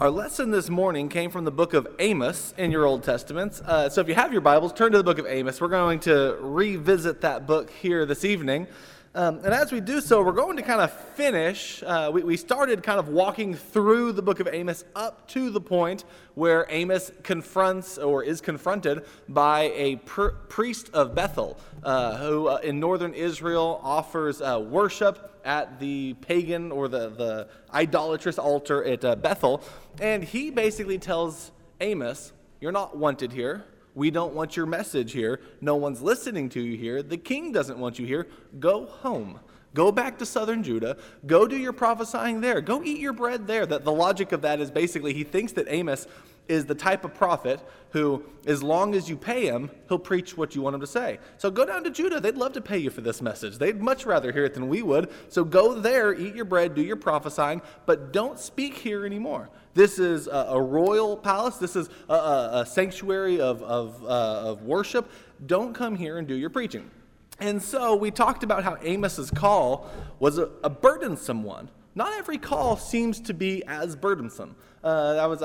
Our lesson this morning came from the book of Amos in your Old Testaments. So if you have your Bibles, turn to the book of Amos. We're going to revisit that book here this evening. And as we do so, we're going to kind of finish. We started kind of walking through the book of Amos up to the point where Amos confronts or is confronted by a priest of Bethel who in northern Israel offers worship at the pagan or the idolatrous altar at Bethel. And he basically tells Amos, "You're not wanted here. We don't want your message here. No one's listening to you here. The king doesn't want you here. Go home. Go back to southern Judah. Go do your prophesying there. Go eat your bread there." The logic of that is basically he thinks that Amos is the type of prophet who, as long as you pay him, he'll preach what you want him to say. So go down to Judah. They'd love to pay you for this message. They'd much rather hear it than we would. So go there, eat your bread, do your prophesying, but don't speak here anymore. This is a royal palace. This is a sanctuary of worship. Don't come here and do your preaching. And so we talked about how Amos's call was a burdensome one. Not every call seems to be as burdensome. I was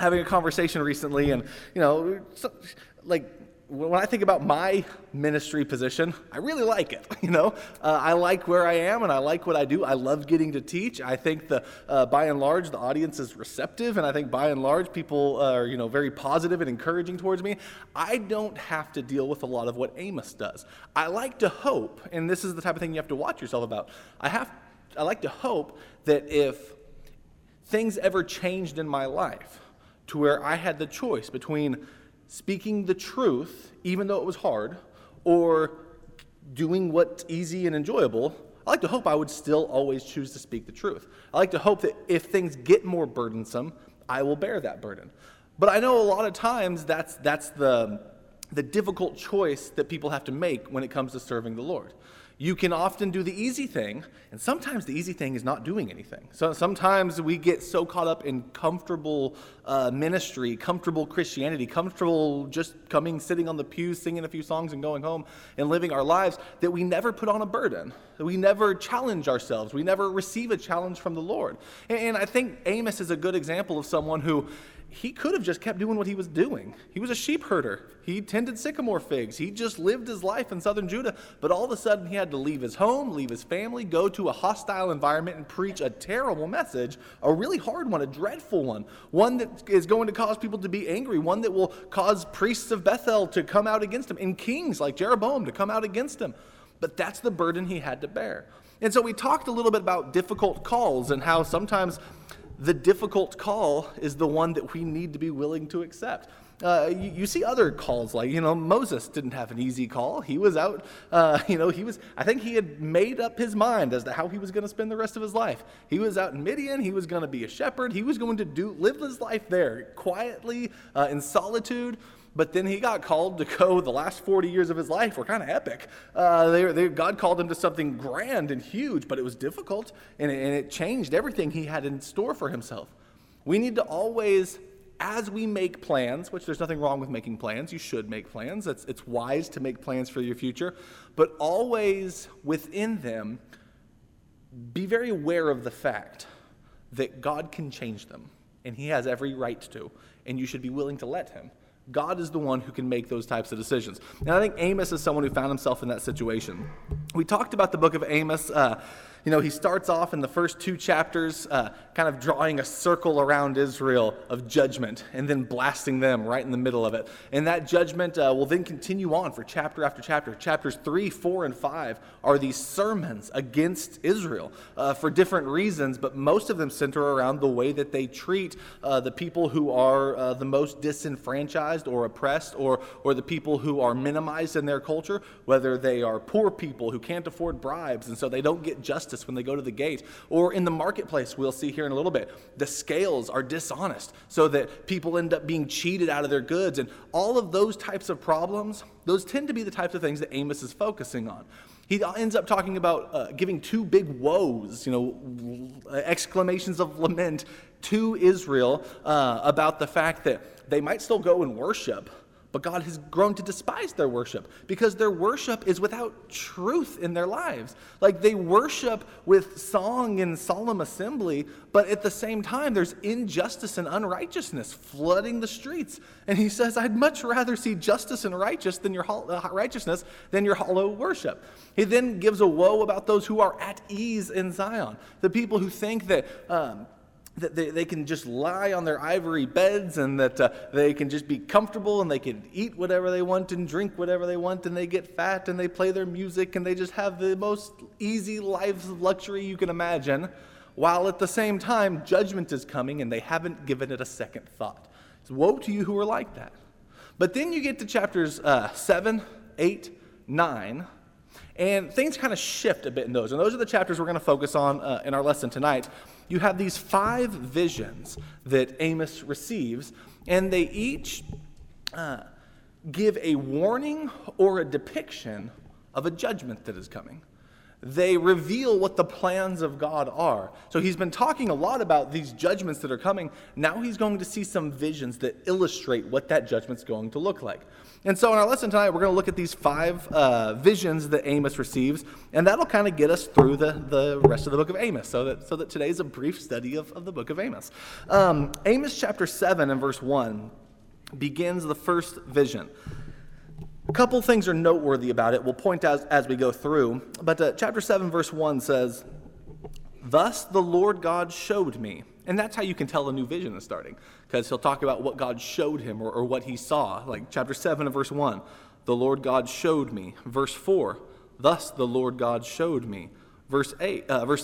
having a conversation recently, and when I think about my ministry position, I really like it. I like where I am, and I like what I do. I love getting to teach. I think by and large, the audience is receptive, and I think by and large, people are very positive and encouraging towards me. I don't have to deal with a lot of what Amos does. I like to hope, and this is the type of thing you have to watch yourself about. I like to hope that if things ever changed in my life to where I had the choice between speaking the truth, even though it was hard, or doing what's easy and enjoyable, I like to hope I would still always choose to speak the truth. I like to hope that if things get more burdensome, I will bear that burden. But I know a lot of times that's the difficult choice that people have to make when it comes to serving the Lord. You can often do the easy thing, and sometimes the easy thing is not doing anything. So sometimes we get so caught up in comfortable ministry, comfortable Christianity, comfortable just coming, sitting on the pews, singing a few songs and going home and living our lives that we never put on a burden. We never challenge ourselves. We never receive a challenge from the Lord. And I think Amos is a good example of someone who he could have just kept doing what he was doing. He was a sheep herder. He tended sycamore figs. He just lived his life in southern Judah. But all of a sudden, he had to leave his home, leave his family, go to a hostile environment and preach a terrible message, a really hard one, a dreadful one, one that is going to cause people to be angry, one that will cause priests of Bethel to come out against him and kings like Jeroboam to come out against him. But that's the burden he had to bear. And so we talked a little bit about difficult calls and how sometimes the difficult call is the one that we need to be willing to accept. You see other calls like, Moses didn't have an easy call. He was out, I think he had made up his mind as to how he was going to spend the rest of his life. He was out in Midian. He was going to be a shepherd. He was going to live his life there quietly in solitude. But then he got called to go. The last 40 years of his life were kind of epic. God called him to something grand and huge, but it was difficult, and it changed everything he had in store for himself. We need to always, as we make plans, which there's nothing wrong with making plans. You should make plans. It's wise to make plans for your future. But always within them, be very aware of the fact that God can change them, and he has every right to, and you should be willing to let him. God is the one who can make those types of decisions. And I think Amos is someone who found himself in that situation. We talked about the book of Amos. He starts off in the first two chapters kind of drawing a circle around Israel of judgment and then blasting them right in the middle of it. And that judgment will then continue on for chapter after chapter. Chapters 3, 4, and 5 are these sermons against Israel for different reasons, but most of them center around the way that they treat the people who are the most disenfranchised or oppressed or the people who are minimized in their culture, whether they are poor people who can't afford bribes and so they don't get justice when they go to the gate, or in the marketplace, we'll see here in a little bit, the scales are dishonest so that people end up being cheated out of their goods. And all of those types of problems, those tend to be the types of things that Amos is focusing on. He ends up talking about giving two big woes, exclamations of lament to Israel about the fact that they might still go and worship, But God has grown to despise their worship because their worship is without truth in their lives. Like, they worship with song and solemn assembly, but at the same time, there's injustice and unrighteousness flooding the streets. And he says, I'd much rather see justice and righteousness than your hollow worship. He then gives a woe about those who are at ease in Zion, the people who think that they can just lie on their ivory beds and that they can just be comfortable and they can eat whatever they want and drink whatever they want and they get fat and they play their music and they just have the most easy lives of luxury you can imagine, while at the same time judgment is coming and they haven't given it a second thought. So woe to you who are like that. But then you get to chapters 7, 8, 9, and things kind of shift a bit in those. And those are the chapters we're going to focus on in our lesson tonight. You have these five visions that Amos receives, and they each give a warning or a depiction of a judgment that is coming. They reveal what the plans of God are. So he's been talking a lot about these judgments that are coming. Now he's going to see some visions that illustrate what that judgment's going to look like. And so in our lesson tonight, we're going to look at these five visions that Amos receives, and that'll kind of get us through the rest of the book of Amos, so that today's a brief study of the book of Amos. Amos chapter 7 and verse 1 begins the first vision. A couple things are noteworthy about it. We'll point out as we go through. But chapter 7, verse 1 says, "Thus the Lord God showed me." And that's how you can tell a new vision is starting, because he'll talk about what God showed him or what he saw. Like chapter 7 and verse 1, "The Lord God showed me." Verse 4, "Thus the Lord God showed me." Verse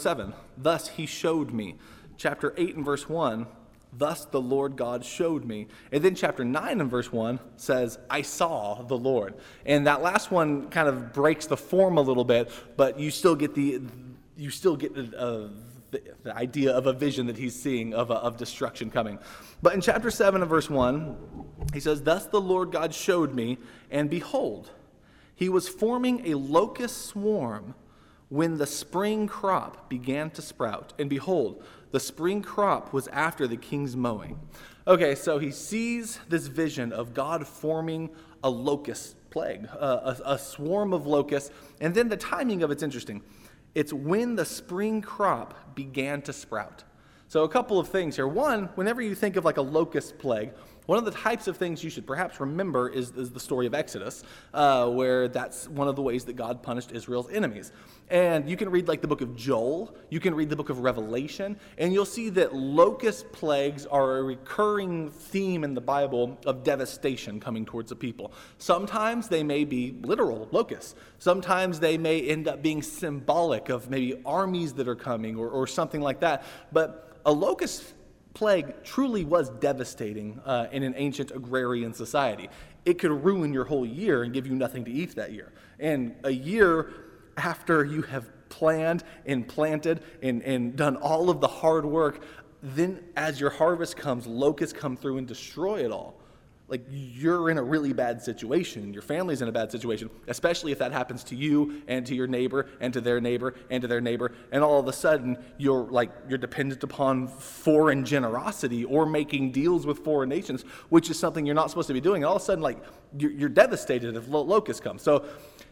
7, "Thus he showed me." Chapter 8 and verse 1, "Thus the Lord God showed me." And then chapter 9 and verse 1 says, "I saw the Lord." And that last one kind of breaks the form a little bit, but you still get the idea of a vision that he's seeing of destruction coming. But in chapter 7 and verse 1, he says, "Thus the Lord God showed me, and behold, he was forming a locust swarm when the spring crop began to sprout. And behold, the spring crop was after the king's mowing." Okay, so he sees this vision of God forming a locust plague, a swarm of locusts, and then the timing of it's interesting. It's when the spring crop began to sprout. So a couple of things here. One, whenever you think of like a locust plague, one of the types of things you should perhaps remember is the story of Exodus, where that's one of the ways that God punished Israel's enemies. And you can read like the book of Joel, you can read the book of Revelation, and you'll see that locust plagues are a recurring theme in the Bible of devastation coming towards a people. Sometimes they may be literal locusts. Sometimes they may end up being symbolic of maybe armies that are coming or something like that. But a locust plague truly was devastating in an ancient agrarian society. It could ruin your whole year and give you nothing to eat that year. And a year after you have planned and planted and done all of the hard work, then as your harvest comes, locusts come through and destroy it all. Like, you're in a really bad situation. Your family's in a bad situation, especially if that happens to you and to your neighbor and to their neighbor and to their neighbor. And all of a sudden, you're dependent upon foreign generosity or making deals with foreign nations, which is something you're not supposed to be doing. And all of a sudden, like, you're devastated if locusts come. So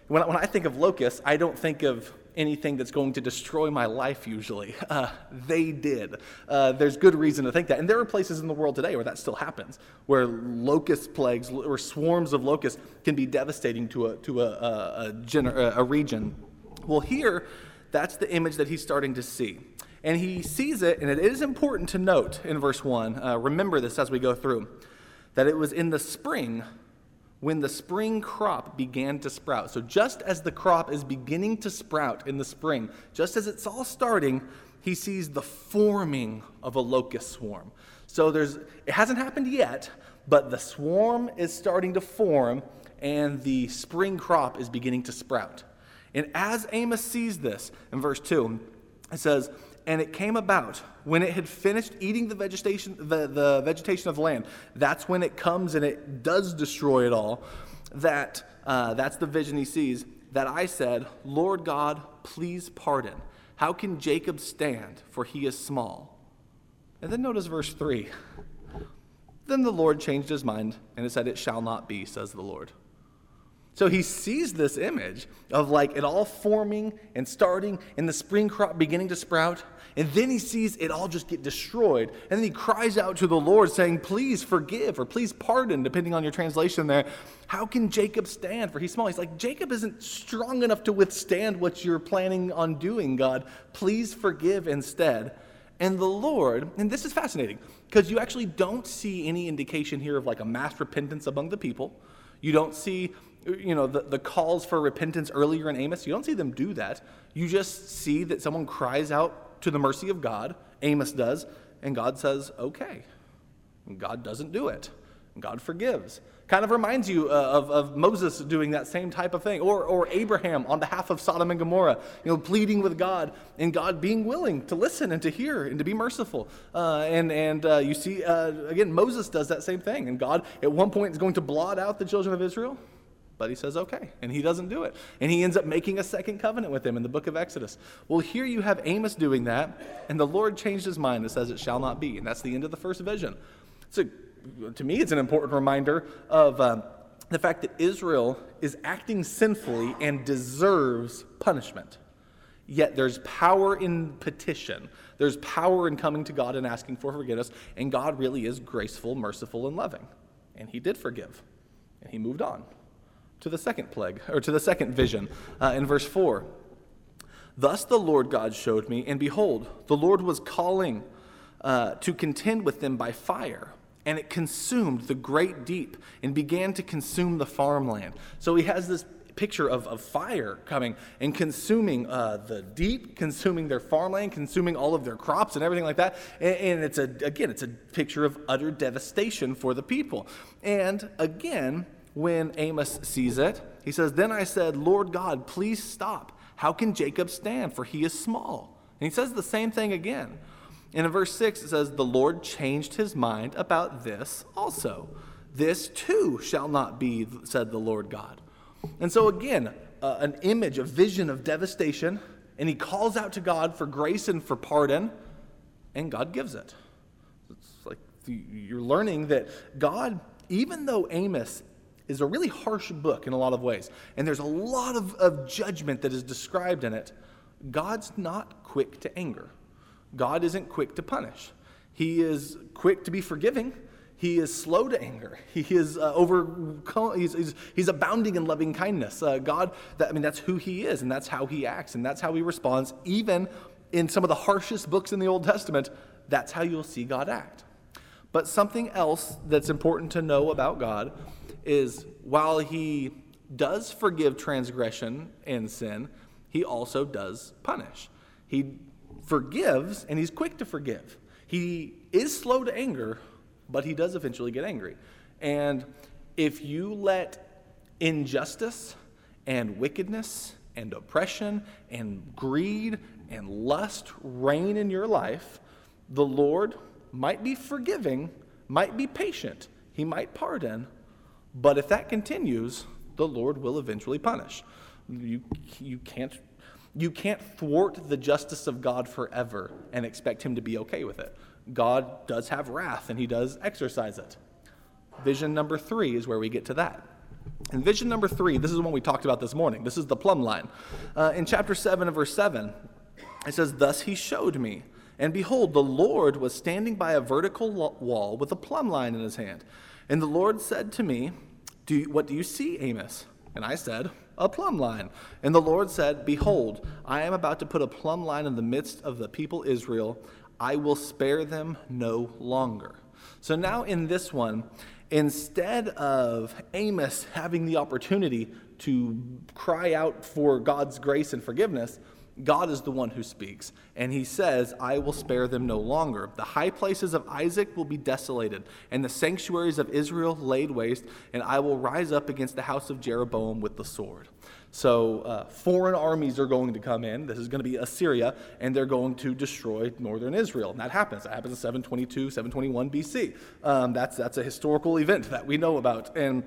when I think of locusts, I don't think of anything that's going to destroy my life usually. They did. There's good reason to think that. And there are places in the world today where that still happens, where locust plagues or swarms of locusts can be devastating to a region. Well, here, that's the image that he's starting to see. And he sees it, and it is important to note in verse 1, remember this as we go through, that it was in the spring when the spring crop began to sprout. So just as the crop is beginning to sprout in the spring, just as it's all starting, he sees the forming of a locust swarm. So it hasn't happened yet, but the swarm is starting to form and the spring crop is beginning to sprout. And as Amos sees this, in verse 2, it says, "And it came about when it had finished eating the vegetation of the land." That's when it comes and it does destroy it all. That's the vision he sees. "That I said, Lord God, please pardon. How can Jacob stand? For he is small." And then notice verse 3. Then the Lord changed his mind and it said, "It shall not be, says the Lord." So he sees this image of like it all forming and starting and the spring crop beginning to sprout. And then he sees it all just get destroyed. And then he cries out to the Lord saying, "Please forgive," or "please pardon," depending on your translation there. "How can Jacob stand? For he's small." He's like, Jacob isn't strong enough to withstand what you're planning on doing, God. Please forgive instead. And the Lord, and this is fascinating, because you actually don't see any indication here of like a mass repentance among the people. You don't see, the calls for repentance earlier in Amos. You don't see them do that. You just see that someone cries out to the mercy of God. Amos does. And God says, okay. And God doesn't do it. And God forgives. Kind of reminds you of Moses doing that same type of thing. Or Abraham on behalf of Sodom and Gomorrah, pleading with God. And God being willing to listen and to hear and to be merciful. You see, again, Moses does that same thing. And God at one point is going to blot out the children of Israel. But he says, okay, and he doesn't do it. And he ends up making a second covenant with them in the book of Exodus. Well, here you have Amos doing that, and the Lord changed his mind and says it shall not be. And that's the end of the first vision. So to me, it's an important reminder of the fact that Israel is acting sinfully and deserves punishment. Yet there's power in petition. There's power in coming to God and asking for forgiveness. And God really is graceful, merciful, and loving. And he did forgive. And he moved on to the second plague, or to the second vision, in verse 4. "Thus the Lord God showed me, and behold, the Lord was calling to contend with them by fire, and it consumed the great deep and began to consume the farmland." So he has this picture of fire coming and consuming the deep, consuming their farmland, consuming all of their crops and everything like that. And it's a picture of utter devastation for the people. And again, when Amos sees it, he says, "Then I said, Lord God, please stop. How can Jacob stand? For he is small." And he says the same thing again. And in verse 6, it says, "The Lord changed his mind about this also. This too shall not be, said the Lord God." And so again, an image, a vision of devastation. And he calls out to God for grace and for pardon. And God gives it. It's like you're learning that God, even though Amos is a really harsh book in a lot of ways, and there's a lot of judgment that is described in it, God's not quick to anger. God isn't quick to punish. He is quick to be forgiving. He is slow to anger. He is he's abounding in loving kindness. That's who he is, and that's how he acts, and that's how he responds. Even in some of the harshest books in the Old Testament, that's how you'll see God act. But something else that's important to know about God is while he does forgive transgression and sin, he also does punish. He forgives, and he's quick to forgive. He is slow to anger, but he does eventually get angry. And if you let injustice and wickedness and oppression and greed and lust reign in your life, the Lord might be forgiving, might be patient, he might pardon, but if that continues, the Lord will eventually punish. You can't thwart the justice of God forever and expect him to be okay with it. God does have wrath, and he does exercise it. Vision number 3 is where we get to that. In vision number 3, this is one we talked about this morning. This is the plumb line. In chapter 7 and verse 7, it says, "Thus he showed me, and behold, the Lord was standing by a vertical wall with a plumb line in his hand. And the Lord said to me, what do you see, Amos? And I said, a plumb line. And the Lord said, behold, I am about to put a plumb line in the midst of the people Israel. I will spare them no longer." So now in this one, instead of Amos having the opportunity to cry out for God's grace and forgiveness, God is the one who speaks, and he says, "I will spare them no longer. The high places of Isaac will be desolated, and the sanctuaries of Israel laid waste, and I will rise up against the house of Jeroboam with the sword." So foreign armies are going to come in. This is going to be Assyria, and they're going to destroy northern Israel. And that happens. That happens in 722, 721 BC. That's a historical event that we know about. And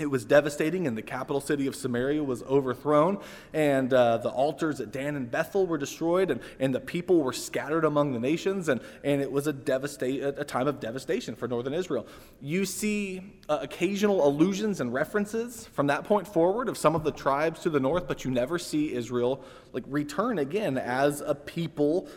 It was devastating, and the capital city of Samaria was overthrown, and the altars at Dan and Bethel were destroyed, and the people were scattered among the nations, and it was a time of devastation for northern Israel. You see occasional allusions and references from that point forward of some of the tribes to the north, but you never see Israel return again as a people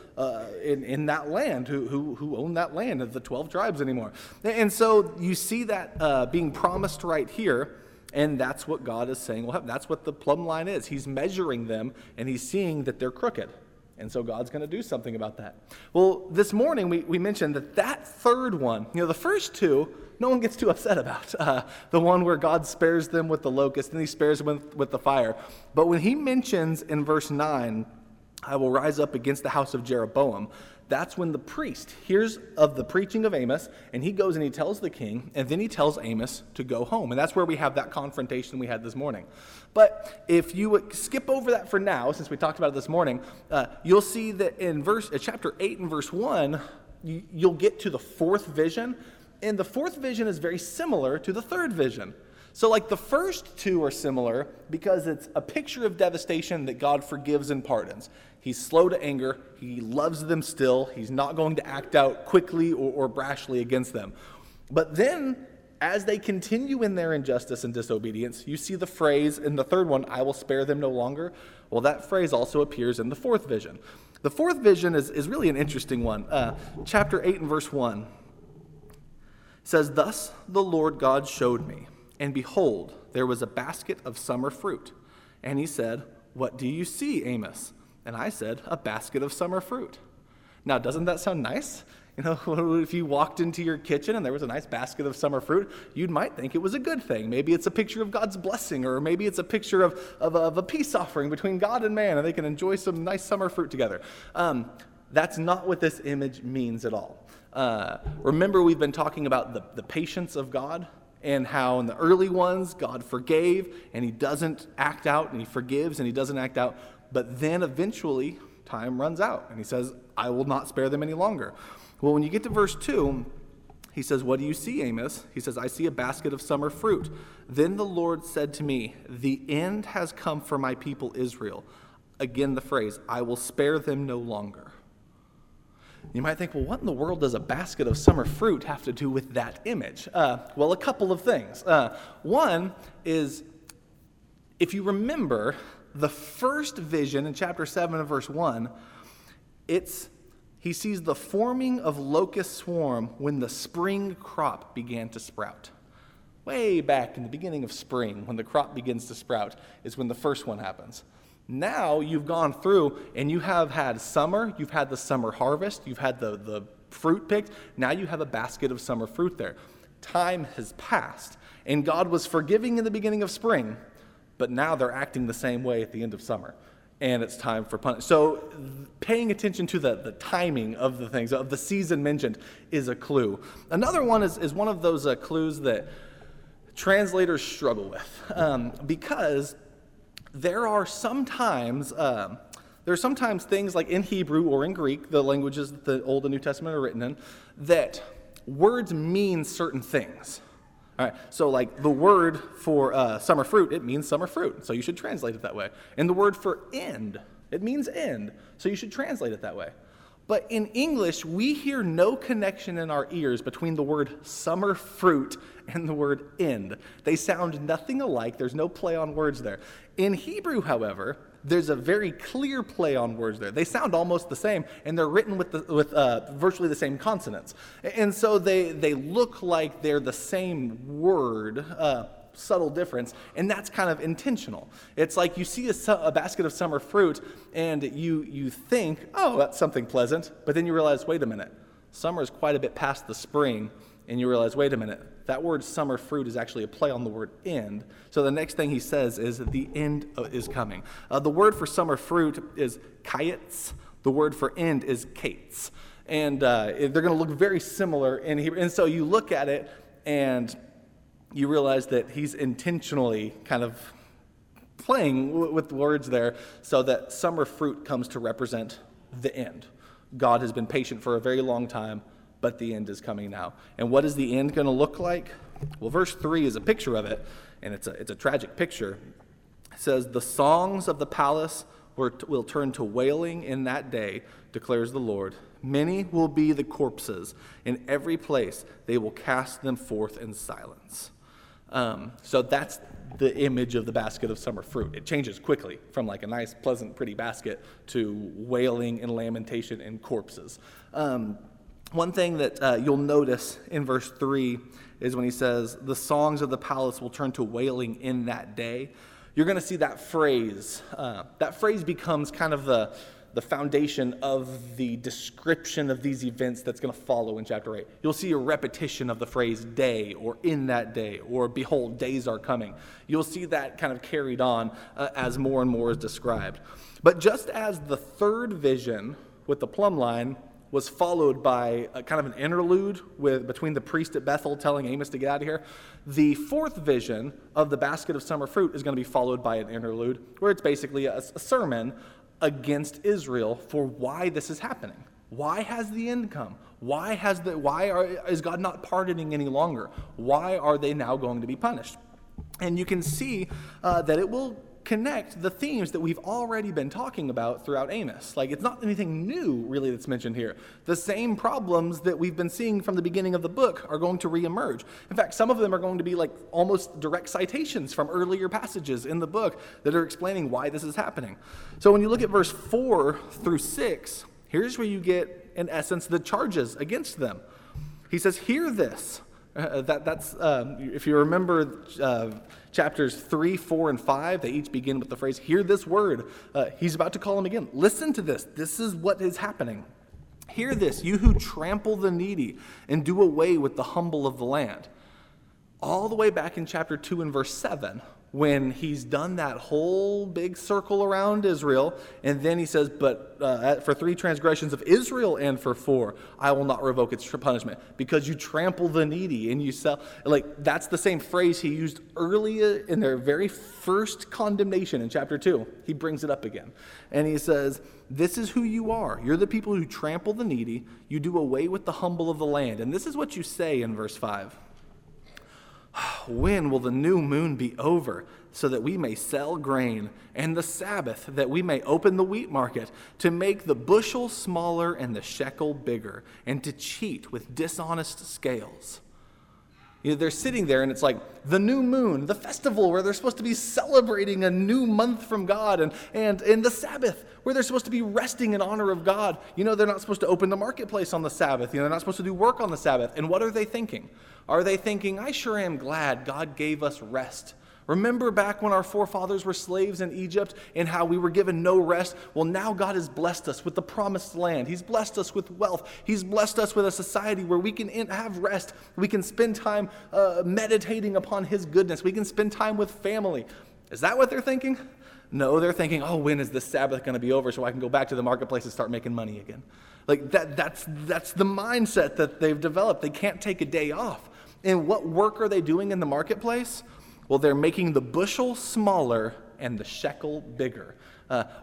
in that land who own that land of the 12 tribes anymore. And so you see that being promised right here. And that's what God is saying will happen. That's what the plumb line is. He's measuring them, and he's seeing that they're crooked. And so God's going to do something about that. Well, this morning we mentioned that third one, the first two, no one gets too upset about. The one where God spares them with the locust, and he spares them with the fire. But when he mentions in verse 9, I will rise up against the house of Jeroboam, that's when the priest hears of the preaching of Amos, and he goes and he tells the king, and then he tells Amos to go home. And that's where we have that confrontation we had this morning. But if you skip over that for now, since we talked about it this morning, you'll see that in chapter 8 and verse 1, you'll get to the fourth vision. And the fourth vision is very similar to the third vision. So the first two are similar because it's a picture of devastation that God forgives and pardons. He's slow to anger. He loves them still. He's not going to act out quickly or brashly against them. But then, as they continue in their injustice and disobedience, you see the phrase in the third one, I will spare them no longer. Well, that phrase also appears in the fourth vision. The fourth vision is really an interesting one. Chapter 8 and verse 1 says, Thus the Lord God showed me. And behold, there was a basket of summer fruit. And he said, What do you see, Amos? And I said, A basket of summer fruit. Now, doesn't that sound nice? If you walked into your kitchen and there was a nice basket of summer fruit, you might think it was a good thing. Maybe it's a picture of God's blessing, or maybe it's a picture of a peace offering between God and man, and they can enjoy some nice summer fruit together. That's not what this image means at all. Remember, we've been talking about the patience of God, and how in the early ones, God forgave, and he doesn't act out, and he forgives, and he doesn't act out. But then eventually, time runs out, and he says, I will not spare them any longer. Well, when you get to verse 2, he says, What do you see, Amos? He says, I see a basket of summer fruit. Then the Lord said to me, The end has come for my people Israel. Again, the phrase, I will spare them no longer. You might think, well, what in the world does a basket of summer fruit have to do with that image? Well, a couple of things. One is, if you remember, the first vision in chapter 7 and verse 1, he sees the forming of locust swarm when the spring crop began to sprout. Way back in the beginning of spring, when the crop begins to sprout, is when the first one happens. Now you've gone through and you have had summer, you've had the summer harvest, you've had the fruit picked, now you have a basket of summer fruit there. Time has passed, and God was forgiving in the beginning of spring, but now they're acting the same way at the end of summer, and it's time for punishment. So paying attention to the timing of the things, of the season mentioned, is a clue. Another one is one of those clues that translators struggle with, because there are sometimes things like in Hebrew or in Greek, the languages that the Old and New Testament are written in, that words mean certain things. All right, so the word for summer fruit, it means summer fruit, so you should translate it that way. And the word for end, it means end, so you should translate it that way. But in English, we hear no connection in our ears between the word summer fruit and the word end. They sound nothing alike. There's no play on words there. In Hebrew, however, there's a very clear play on words there. They sound almost the same, and they're written with virtually the same consonants. And so they look like they're the same word, subtle difference, and that's kind of intentional. It's like you see a basket of summer fruit, and you think, oh, that's something pleasant, but then you realize, wait a minute, summer is quite a bit past the spring, and you realize, wait a minute, that word summer fruit is actually a play on the word end. So the next thing he says is that the end is coming. The word for summer fruit is kayetz. The word for end is kates. And they're going to look very similar in Hebrew. And so you look at it, and you realize that he's intentionally kind of playing with words there so that summer fruit comes to represent the end. God has been patient for a very long time, but the end is coming now. And what is the end going to look like? Well, verse 3 is a picture of it, and it's a tragic picture. It says, "The songs of the palace will turn to wailing in that day, declares the Lord. Many will be the corpses. In every place they will cast them forth in silence." So that's the image of the basket of summer fruit. It changes quickly from like a nice, pleasant, pretty basket to wailing and lamentation and corpses. One thing that you'll notice in verse 3 is when he says, "The songs of the palace will turn to wailing in that day." You're going to see that phrase. That phrase becomes kind of the foundation of the description of these events that's going to follow in chapter 8. You'll see a repetition of the phrase "day" or "in that day" or "behold, days are coming." You'll see that kind of carried on as more and more is described. But just as the third vision with the plumb line was followed by a kind of an interlude between the priest at Bethel telling Amos to get out of here, the fourth vision of the basket of summer fruit is going to be followed by an interlude where it's basically a sermon against Israel for why this is happening. Why has the end come? Why is God not pardoning any longer? Why are they now going to be punished? And you can see that it will connect the themes that we've already been talking about throughout Amos. Like, it's not anything new, really, that's mentioned here. The same problems that we've been seeing from the beginning of the book are going to reemerge. In fact, some of them are going to be like almost direct citations from earlier passages in the book that are explaining why this is happening. So when you look at verse 4 through 6, here's where you get, in essence, the charges against them. He says, "Hear this." If you remember chapters 3, 4, and 5, they each begin with the phrase, "Hear this word." He's about to call him again. Listen to this. This is what is happening. "Hear this, you who trample the needy and do away with the humble of the land." All the way back in chapter 2 and verse 7, when he's done that whole big circle around Israel, and then he says, "But for 3 transgressions of Israel and for 4, I will not revoke its punishment, because you trample the needy and you sell." Like, that's the same phrase he used earlier in their very first condemnation in chapter 2. He brings it up again. And he says, "This is who you are. You're the people who trample the needy. You do away with the humble of the land." And this is what you say in verse 5. "When will the new moon be over, so that we may sell grain, and the Sabbath, that we may open the wheat market, to make the bushel smaller and the shekel bigger, and to cheat with dishonest scales?" You know, they're sitting there, and it's like the new moon, the festival where they're supposed to be celebrating a new month from God, and the Sabbath, where they're supposed to be resting in honor of God. You know, they're not supposed to open the marketplace on the Sabbath. You know, they're not supposed to do work on the Sabbath. And what are they thinking? Are they thinking, "I sure am glad God gave us rest. Remember back when our forefathers were slaves in Egypt and how we were given no rest? Well, now God has blessed us with the promised land. He's blessed us with wealth. He's blessed us with a society where we can have rest. We can spend time meditating upon his goodness. We can spend time with family." Is that what they're thinking? No, they're thinking, "Oh, when is this Sabbath going to be over so I can go back to the marketplace and start making money again?" Like, that's the mindset that they've developed. They can't take a day off. And what work are they doing in the marketplace? Well, they're making the bushel smaller and the shekel bigger.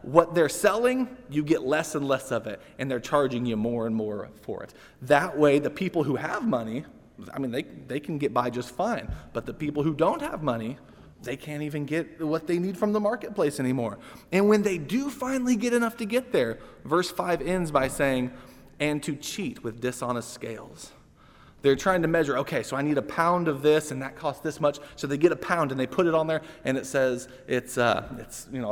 What they're selling, you get less and less of it, and they're charging you more and more for it. That way, the people who have money, I mean, they can get by just fine, but the people who don't have money, they can't even get what they need from the marketplace anymore. And when they do finally get enough to get there, verse 5 ends by saying, "and to cheat with dishonest scales." They're trying to measure, okay, so I need a pound of this, and that costs this much. So they get a pound, and they put it on there, and it says it's a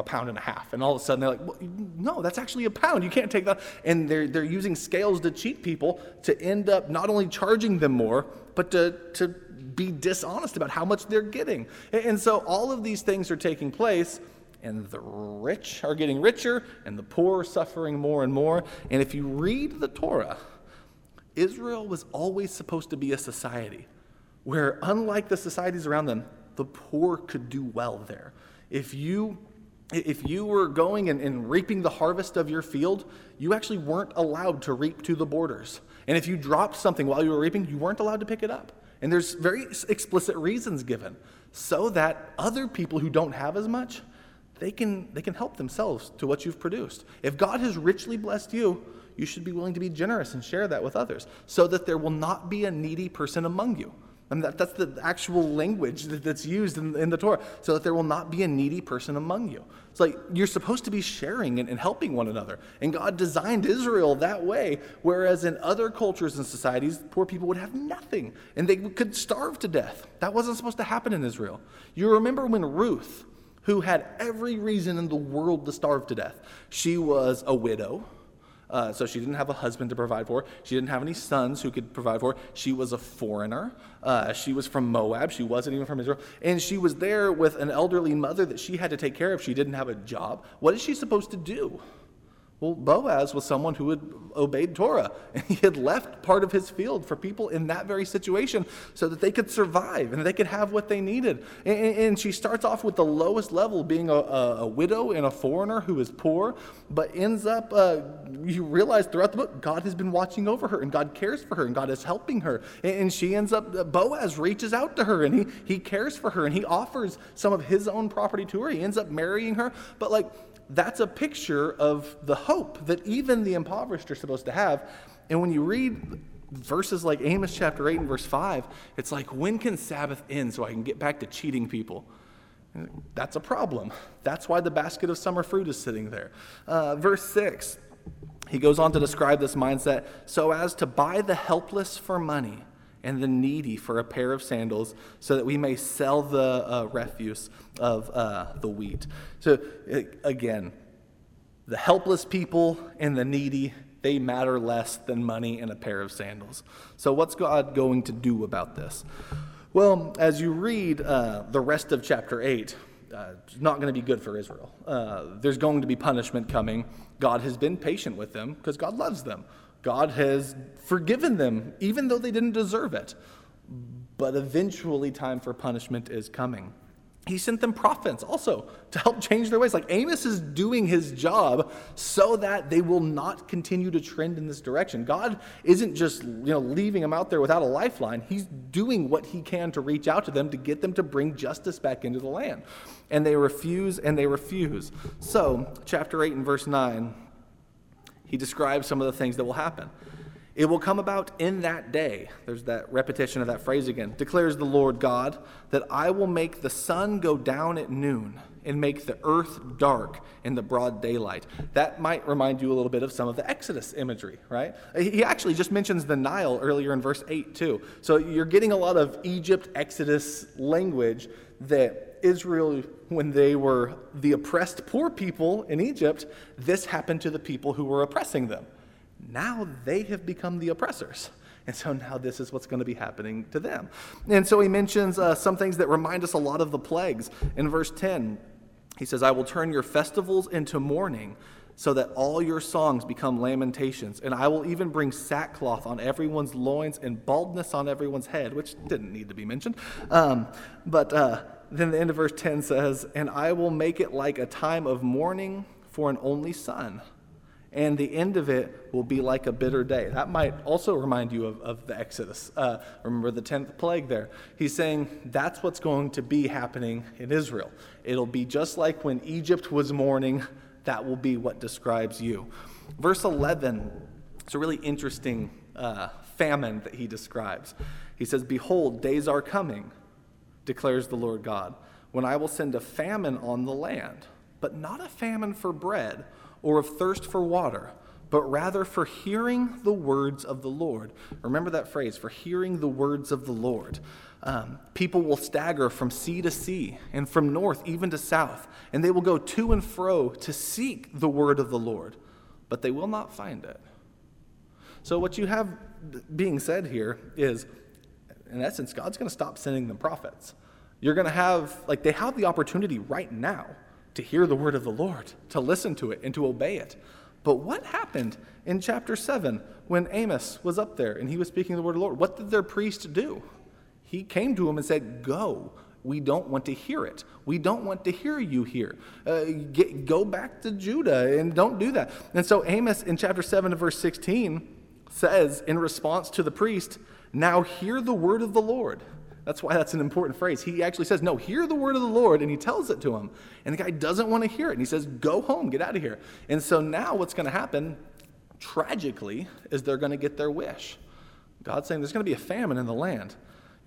pound and a half. And all of a sudden, they're like, "Well, no, that's actually a pound. You can't take that." And they're using scales to cheat people to end up not only charging them more, but to be dishonest about how much they're getting. And so all of these things are taking place, and the rich are getting richer, and the poor are suffering more and more. And if you read the Torah, Israel was always supposed to be a society where, unlike the societies around them, the poor could do well there. If you were going and reaping the harvest of your field, you actually weren't allowed to reap to the borders. And if you dropped something while you were reaping, you weren't allowed to pick it up. And there's very explicit reasons given so that other people who don't have as much, they can help themselves to what you've produced. If God has richly blessed you, you should be willing to be generous and share that with others so that there will not be a needy person among you. And that's the actual language that's used in the Torah, so that there will not be a needy person among you. It's like you're supposed to be sharing and helping one another. And God designed Israel that way, whereas in other cultures and societies, poor people would have nothing and they could starve to death. That wasn't supposed to happen in Israel. You remember when Ruth, who had every reason in the world to starve to death, she was a widow. So she didn't have a husband to provide for. She didn't have any sons who could provide for her. She was a foreigner. She was from Moab. She wasn't even from Israel. And she was there with an elderly mother that she had to take care of. She didn't have a job. What is she supposed to do? Well, Boaz was someone who had obeyed Torah, and he had left part of his field for people in that very situation so that they could survive and they could have what they needed. And she starts off with the lowest level, being a widow and a foreigner who is poor, but ends up, you realize throughout the book, God has been watching over her, and God cares for her, and God is helping her. And she ends up, Boaz reaches out to her, and he cares for her, and he offers some of his own property to her. He ends up marrying her, but that's a picture of the hope that even the impoverished are supposed to have. And when you read verses like Amos chapter 8 and verse 5, it's like, when can Sabbath end so I can get back to cheating people? That's a problem. That's why the basket of summer fruit is sitting there. Verse 6, he goes on to describe this mindset, so as to buy the helpless for money and the needy for a pair of sandals, so that we may sell the refuse of the wheat. So again, the helpless people and the needy, they matter less than money and a pair of sandals. So what's God going to do about this? Well, as you read the rest of chapter 8, it's not going to be good for Israel. There's going to be punishment coming. God has been patient with them because God loves them. God has forgiven them, even though they didn't deserve it. But eventually, time for punishment is coming. He sent them prophets also to help change their ways. Like Amos is doing his job so that they will not continue to trend in this direction. God isn't just leaving them out there without a lifeline. He's doing what he can to reach out to them to get them to bring justice back into the land. And they refuse and they refuse. So, chapter 8 and verse 9. He describes some of the things that will happen. It will come about in that day, there's that repetition of that phrase again, declares the Lord God, that I will make the sun go down at noon and make the earth dark in the broad daylight. That might remind you a little bit of some of the Exodus imagery, right? He actually just mentions the Nile earlier in verse 8 too. So you're getting a lot of Egypt Exodus language that Israel, when they were the oppressed poor people in Egypt, this happened to the people who were oppressing them. Now they have become the oppressors. And so now this is what's going to be happening to them. And so he mentions some things that remind us a lot of the plagues. In verse 10, he says, I will turn your festivals into mourning, so that all your songs become lamentations. And I will even bring sackcloth on everyone's loins and baldness on everyone's head, which didn't need to be mentioned. Then the end of verse 10 says, and I will make it like a time of mourning for an only son, and the end of it will be like a bitter day. That might also remind you of the Exodus. Remember the 10th plague there. He's saying that's what's going to be happening in Israel. It'll be just like when Egypt was mourning. That will be what describes you. Verse 11, it's a really interesting famine that he describes. He says, behold, days are coming, declares the Lord God, when I will send a famine on the land, but not a famine for bread or of thirst for water, but rather for hearing the words of the Lord. Remember that phrase, for hearing the words of the Lord. People will stagger from sea to sea and from north even to south, and they will go to and fro to seek the word of the Lord, but they will not find it. So what you have being said here is, in essence, God's going to stop sending them prophets. You're going to have, they have the opportunity right now to hear the word of the Lord, to listen to it, and to obey it. But what happened in chapter 7 when Amos was up there and he was speaking the word of the Lord? What did their priest do? He came to him and said, go. We don't want to hear it. We don't want to hear you here. Go back to Judah and don't do that. And so Amos in chapter 7 and verse 16 says in response to the priest, now hear the word of the Lord. That's why that's an important phrase. He actually says, no, hear the word of the Lord, and he tells it to him. And the guy doesn't want to hear it, and he says, go home, get out of here. And so now what's going to happen, tragically, is they're going to get their wish. God's saying there's going to be a famine in the land.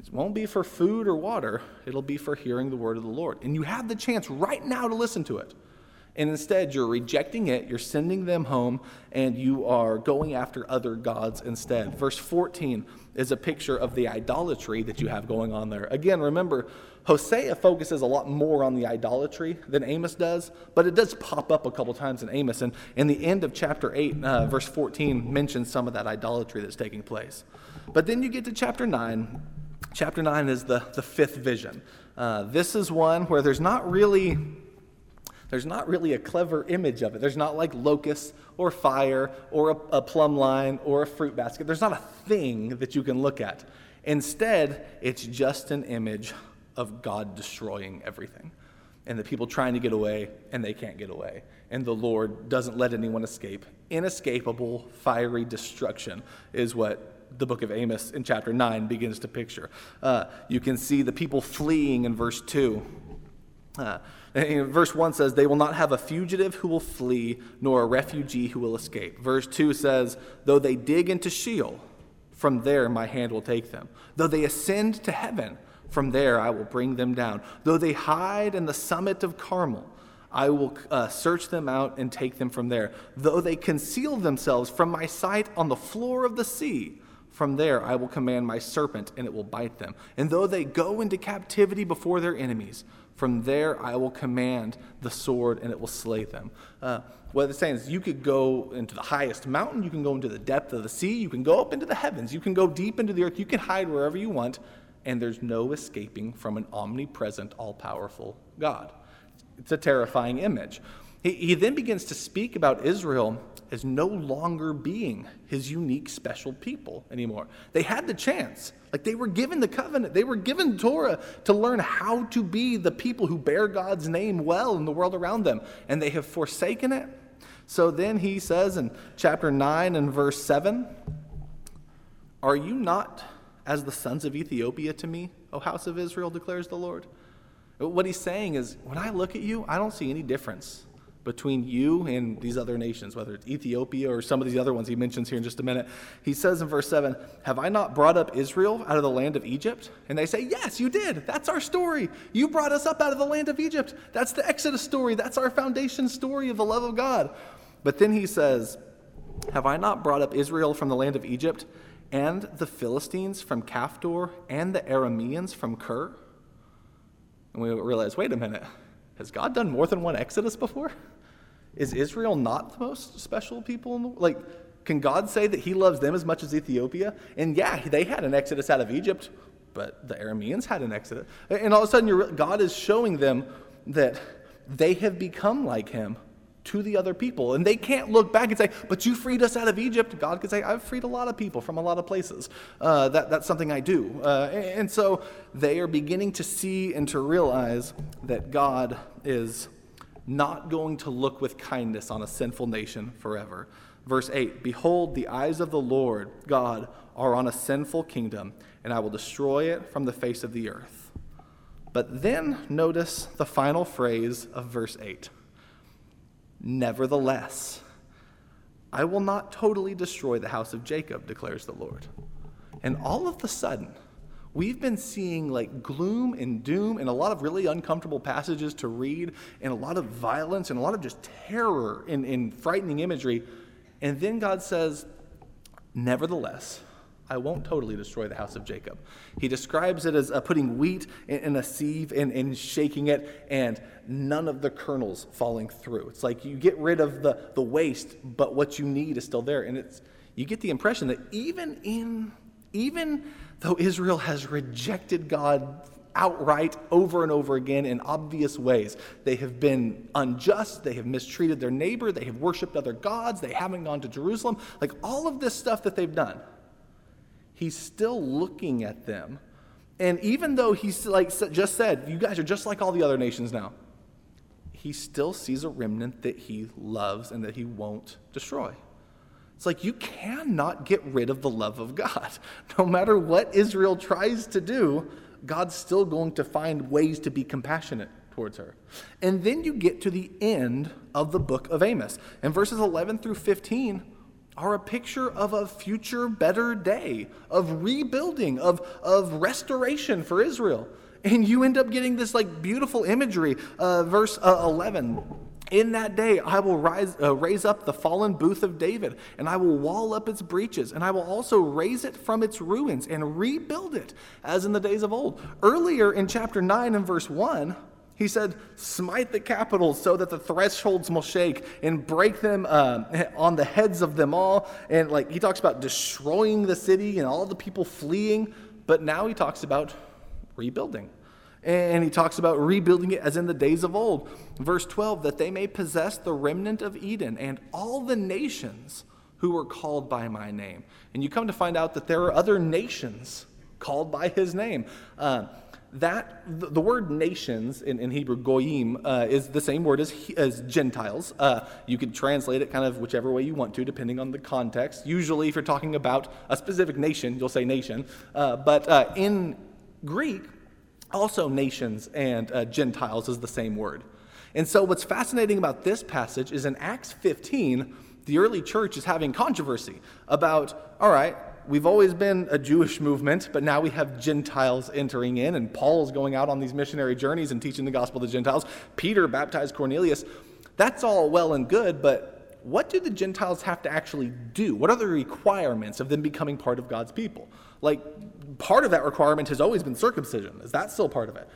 It won't be for food or water. It'll be for hearing the word of the Lord. And you have the chance right now to listen to it. And instead, you're rejecting it. You're sending them home, and you are going after other gods instead. Verse 14 is a picture of the idolatry that you have going on there. Again, remember, Hosea focuses a lot more on the idolatry than Amos does, but it does pop up a couple times in Amos. And in the end of chapter 8, verse 14 mentions some of that idolatry that's taking place. But then you get to chapter 9. Chapter 9 is the fifth vision. This is one where there's not really a clever image of it. There's not like locusts or fire or a plumb line or a fruit basket. There's not a thing that you can look at. Instead, it's just an image of God destroying everything and the people trying to get away, and they can't get away. And the Lord doesn't let anyone escape. Inescapable, fiery destruction is what the book of Amos in chapter 9 begins to picture. You can see the people fleeing in verse 2. Verse 1 says, they will not have a fugitive who will flee, nor a refugee who will escape. Verse 2 says, though they dig into Sheol, from there my hand will take them. Though they ascend to heaven, from there I will bring them down. Though they hide in the summit of Carmel, I will search them out and take them from there. Though they conceal themselves from my sight on the floor of the sea, from there I will command my serpent, and it will bite them. And though they go into captivity before their enemies, from there I will command the sword, and it will slay them. What it's saying is you could go into the highest mountain, you can go into the depth of the sea, you can go up into the heavens, you can go deep into the earth, you can hide wherever you want, and there's no escaping from an omnipresent, all-powerful God. It's a terrifying image. He then begins to speak about Israel as no longer being his unique special people anymore. They had the chance. Like, they were given the covenant. They were given Torah to learn how to be the people who bear God's name well in the world around them. And they have forsaken it. So then he says in chapter 9 and verse 7, "Are you not as the sons of Ethiopia to me, O house of Israel, declares the Lord?" What he's saying is, when I look at you, I don't see any difference between you and these other nations, whether it's Ethiopia or some of these other ones he mentions here in just a minute. He says in verse 7, have I not brought up Israel out of the land of Egypt? And they say, yes, you did. That's our story. You brought us up out of the land of Egypt. That's the Exodus story. That's our foundation story of the love of God. But then he says, have I not brought up Israel from the land of Egypt, and the Philistines from Kaphtor, and the Arameans from Kir? And we realize, wait a minute, has God done more than one Exodus before? Is Israel not the most special people in the world? Like, can God say that he loves them as much as Ethiopia? And yeah, they had an Exodus out of Egypt, but the Arameans had an Exodus. And all of a sudden, God is showing them that they have become like him to the other people. And they can't look back and say, but you freed us out of Egypt. God could say, I've freed a lot of people from a lot of places. That's something I do. And so they are beginning to see and to realize that God is not going to look with kindness on a sinful nation forever. Verse 8, behold, the eyes of the Lord God are on a sinful kingdom, and I will destroy it from the face of the earth. But then notice the final phrase of verse 8. Nevertheless, I will not totally destroy the house of Jacob, declares the Lord. And all of a sudden, we've been seeing like gloom and doom and a lot of really uncomfortable passages to read and a lot of violence and a lot of just terror and frightening imagery. And then God says, nevertheless, I won't totally destroy the house of Jacob. He describes it as putting wheat in a sieve and shaking it and none of the kernels falling through. It's like you get rid of the waste, but what you need is still there. And you get the impression that even though Israel has rejected God outright over and over again in obvious ways, they have been unjust, they have mistreated their neighbor, they have worshipped other gods, they haven't gone to Jerusalem, like all of this stuff that they've done, he's still looking at them. And even though he's like just said, you guys are just like all the other nations now, he still sees a remnant that he loves and that he won't destroy. It's like you cannot get rid of the love of God. No matter what Israel tries to do, God's still going to find ways to be compassionate towards her. And then you get to the end of the book of Amos. And verses 11 through 15 are a picture of a future better day, of rebuilding, of restoration for Israel. And you end up getting this like beautiful imagery. Verse 11, in that day I will raise up the fallen booth of David, and I will wall up its breaches, and I will also raise it from its ruins and rebuild it as in the days of old. Earlier in chapter 9 and verse 1, he said, smite the capitals so that the thresholds will shake and break them on the heads of them all. And like he talks about destroying the city and all the people fleeing. But now he talks about rebuilding. And he talks about rebuilding it as in the days of old. Verse 12, that they may possess the remnant of Eden and all the nations who were called by my name. And you come to find out that there are other nations called by his name. That the word nations in Hebrew, goyim, is the same word as Gentiles. You could translate it kind of whichever way you want to, depending on the context. Usually, if you're talking about a specific nation, you'll say nation. But in Greek, also nations and Gentiles is the same word. And so what's fascinating about this passage is in Acts 15, the early church is having controversy about, all right, we've always been a Jewish movement, but now we have Gentiles entering in, and Paul's going out on these missionary journeys and teaching the gospel to Gentiles. Peter baptized Cornelius. That's all well and good, but what do the Gentiles have to actually do? What are the requirements of them becoming part of God's people? Like, part of that requirement has always been circumcision. Is that still part of it?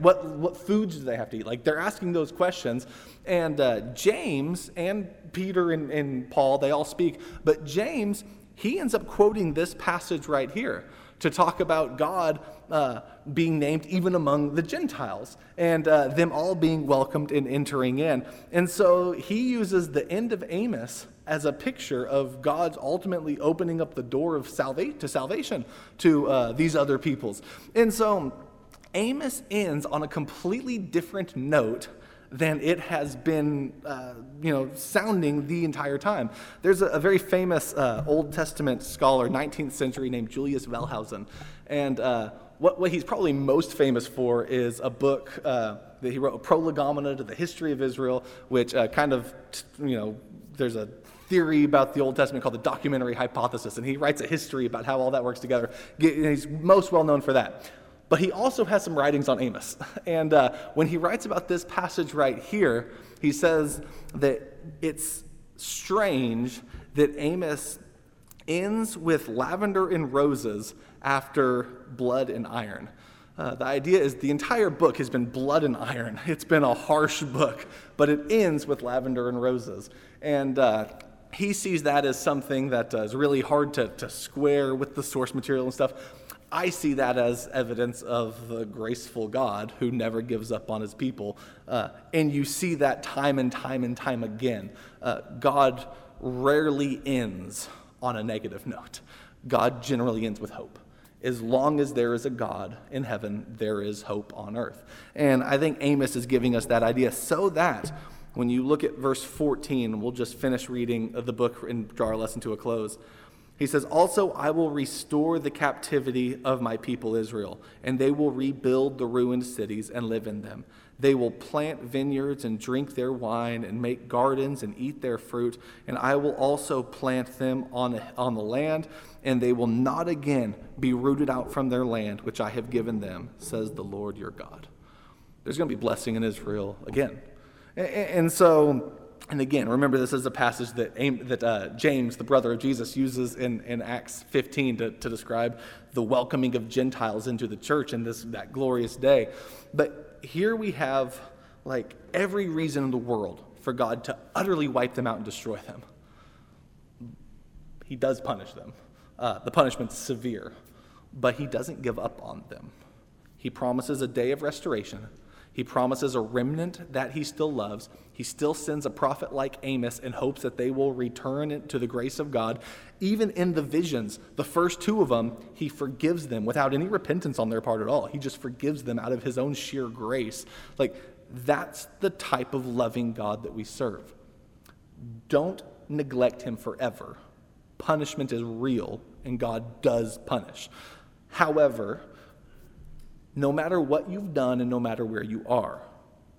What foods do they have to eat? Like, they're asking those questions. And James and Peter and Paul, they all speak, but James, he ends up quoting this passage right here to talk about God being named even among the Gentiles and them all being welcomed and entering in. And so he uses the end of Amos as a picture of God's ultimately opening up the door of salvation to these other peoples. And so Amos ends on a completely different note than it has been, sounding the entire time. There's a very famous Old Testament scholar, 19th century, named Julius Wellhausen. And what he's probably most famous for is a book that he wrote, a prolegomena to the history of Israel, which there's a theory about the Old Testament called the documentary hypothesis, and he writes a history about how all that works together. He's most well known for that. But he also has some writings on Amos. And when he writes about this passage right here, he says that it's strange that Amos ends with lavender and roses after blood and iron. The idea is the entire book has been blood and iron. It's been a harsh book, but it ends with lavender and roses. And he sees that as something that is really hard to square with the source material and stuff. I see that as evidence of the graceful God who never gives up on his people. And you see that time and time and time again. God rarely ends on a negative note. God generally ends with hope. As long as there is a God in heaven, there is hope on earth. And I think Amos is giving us that idea so that when you look at verse 14, we'll just finish reading the book and draw our lesson to a close. He says, also, I will restore the captivity of my people Israel, and they will rebuild the ruined cities and live in them. They will plant vineyards and drink their wine and make gardens and eat their fruit. And I will also plant them on the land, and they will not again be rooted out from their land, which I have given them, says the Lord your God. There's going to be blessing in Israel again. And so... and again, remember, this is a passage that James, the brother of Jesus, uses in Acts 15 to describe the welcoming of Gentiles into the church in that glorious day. But here we have like every reason in the world for God to utterly wipe them out and destroy them. He does punish them. The punishment's severe, but he doesn't give up on them. He promises a day of restoration. He promises a remnant that he still loves. He still sends a prophet like Amos in hopes that they will return to the grace of God. Even in the visions, the first two of them, he forgives them without any repentance on their part at all. He just forgives them out of his own sheer grace. Like, that's the type of loving God that we serve. Don't neglect him forever. Punishment is real, and God does punish. However, no matter what you've done and no matter where you are,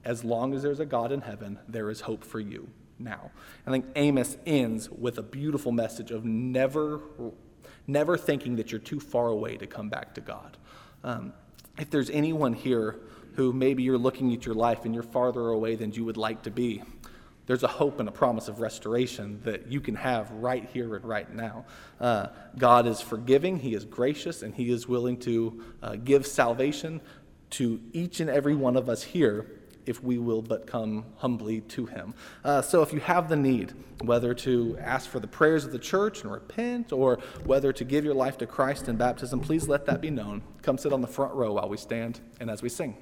as long as there's a God in heaven, there is hope for you. now. I think Amos ends with a beautiful message of never thinking that you're too far away to come back to God. If there's anyone here who maybe you're looking at your life and you're farther away than you would like to be, there's a hope and a promise of restoration that you can have right here and right now. God is forgiving, He is gracious, and He is willing to give salvation to each and every one of us here if we will but come humbly to Him. So if you have the need, whether to ask for the prayers of the church and repent, or whether to give your life to Christ in baptism, please let that be known. Come sit on the front row while we stand and as we sing.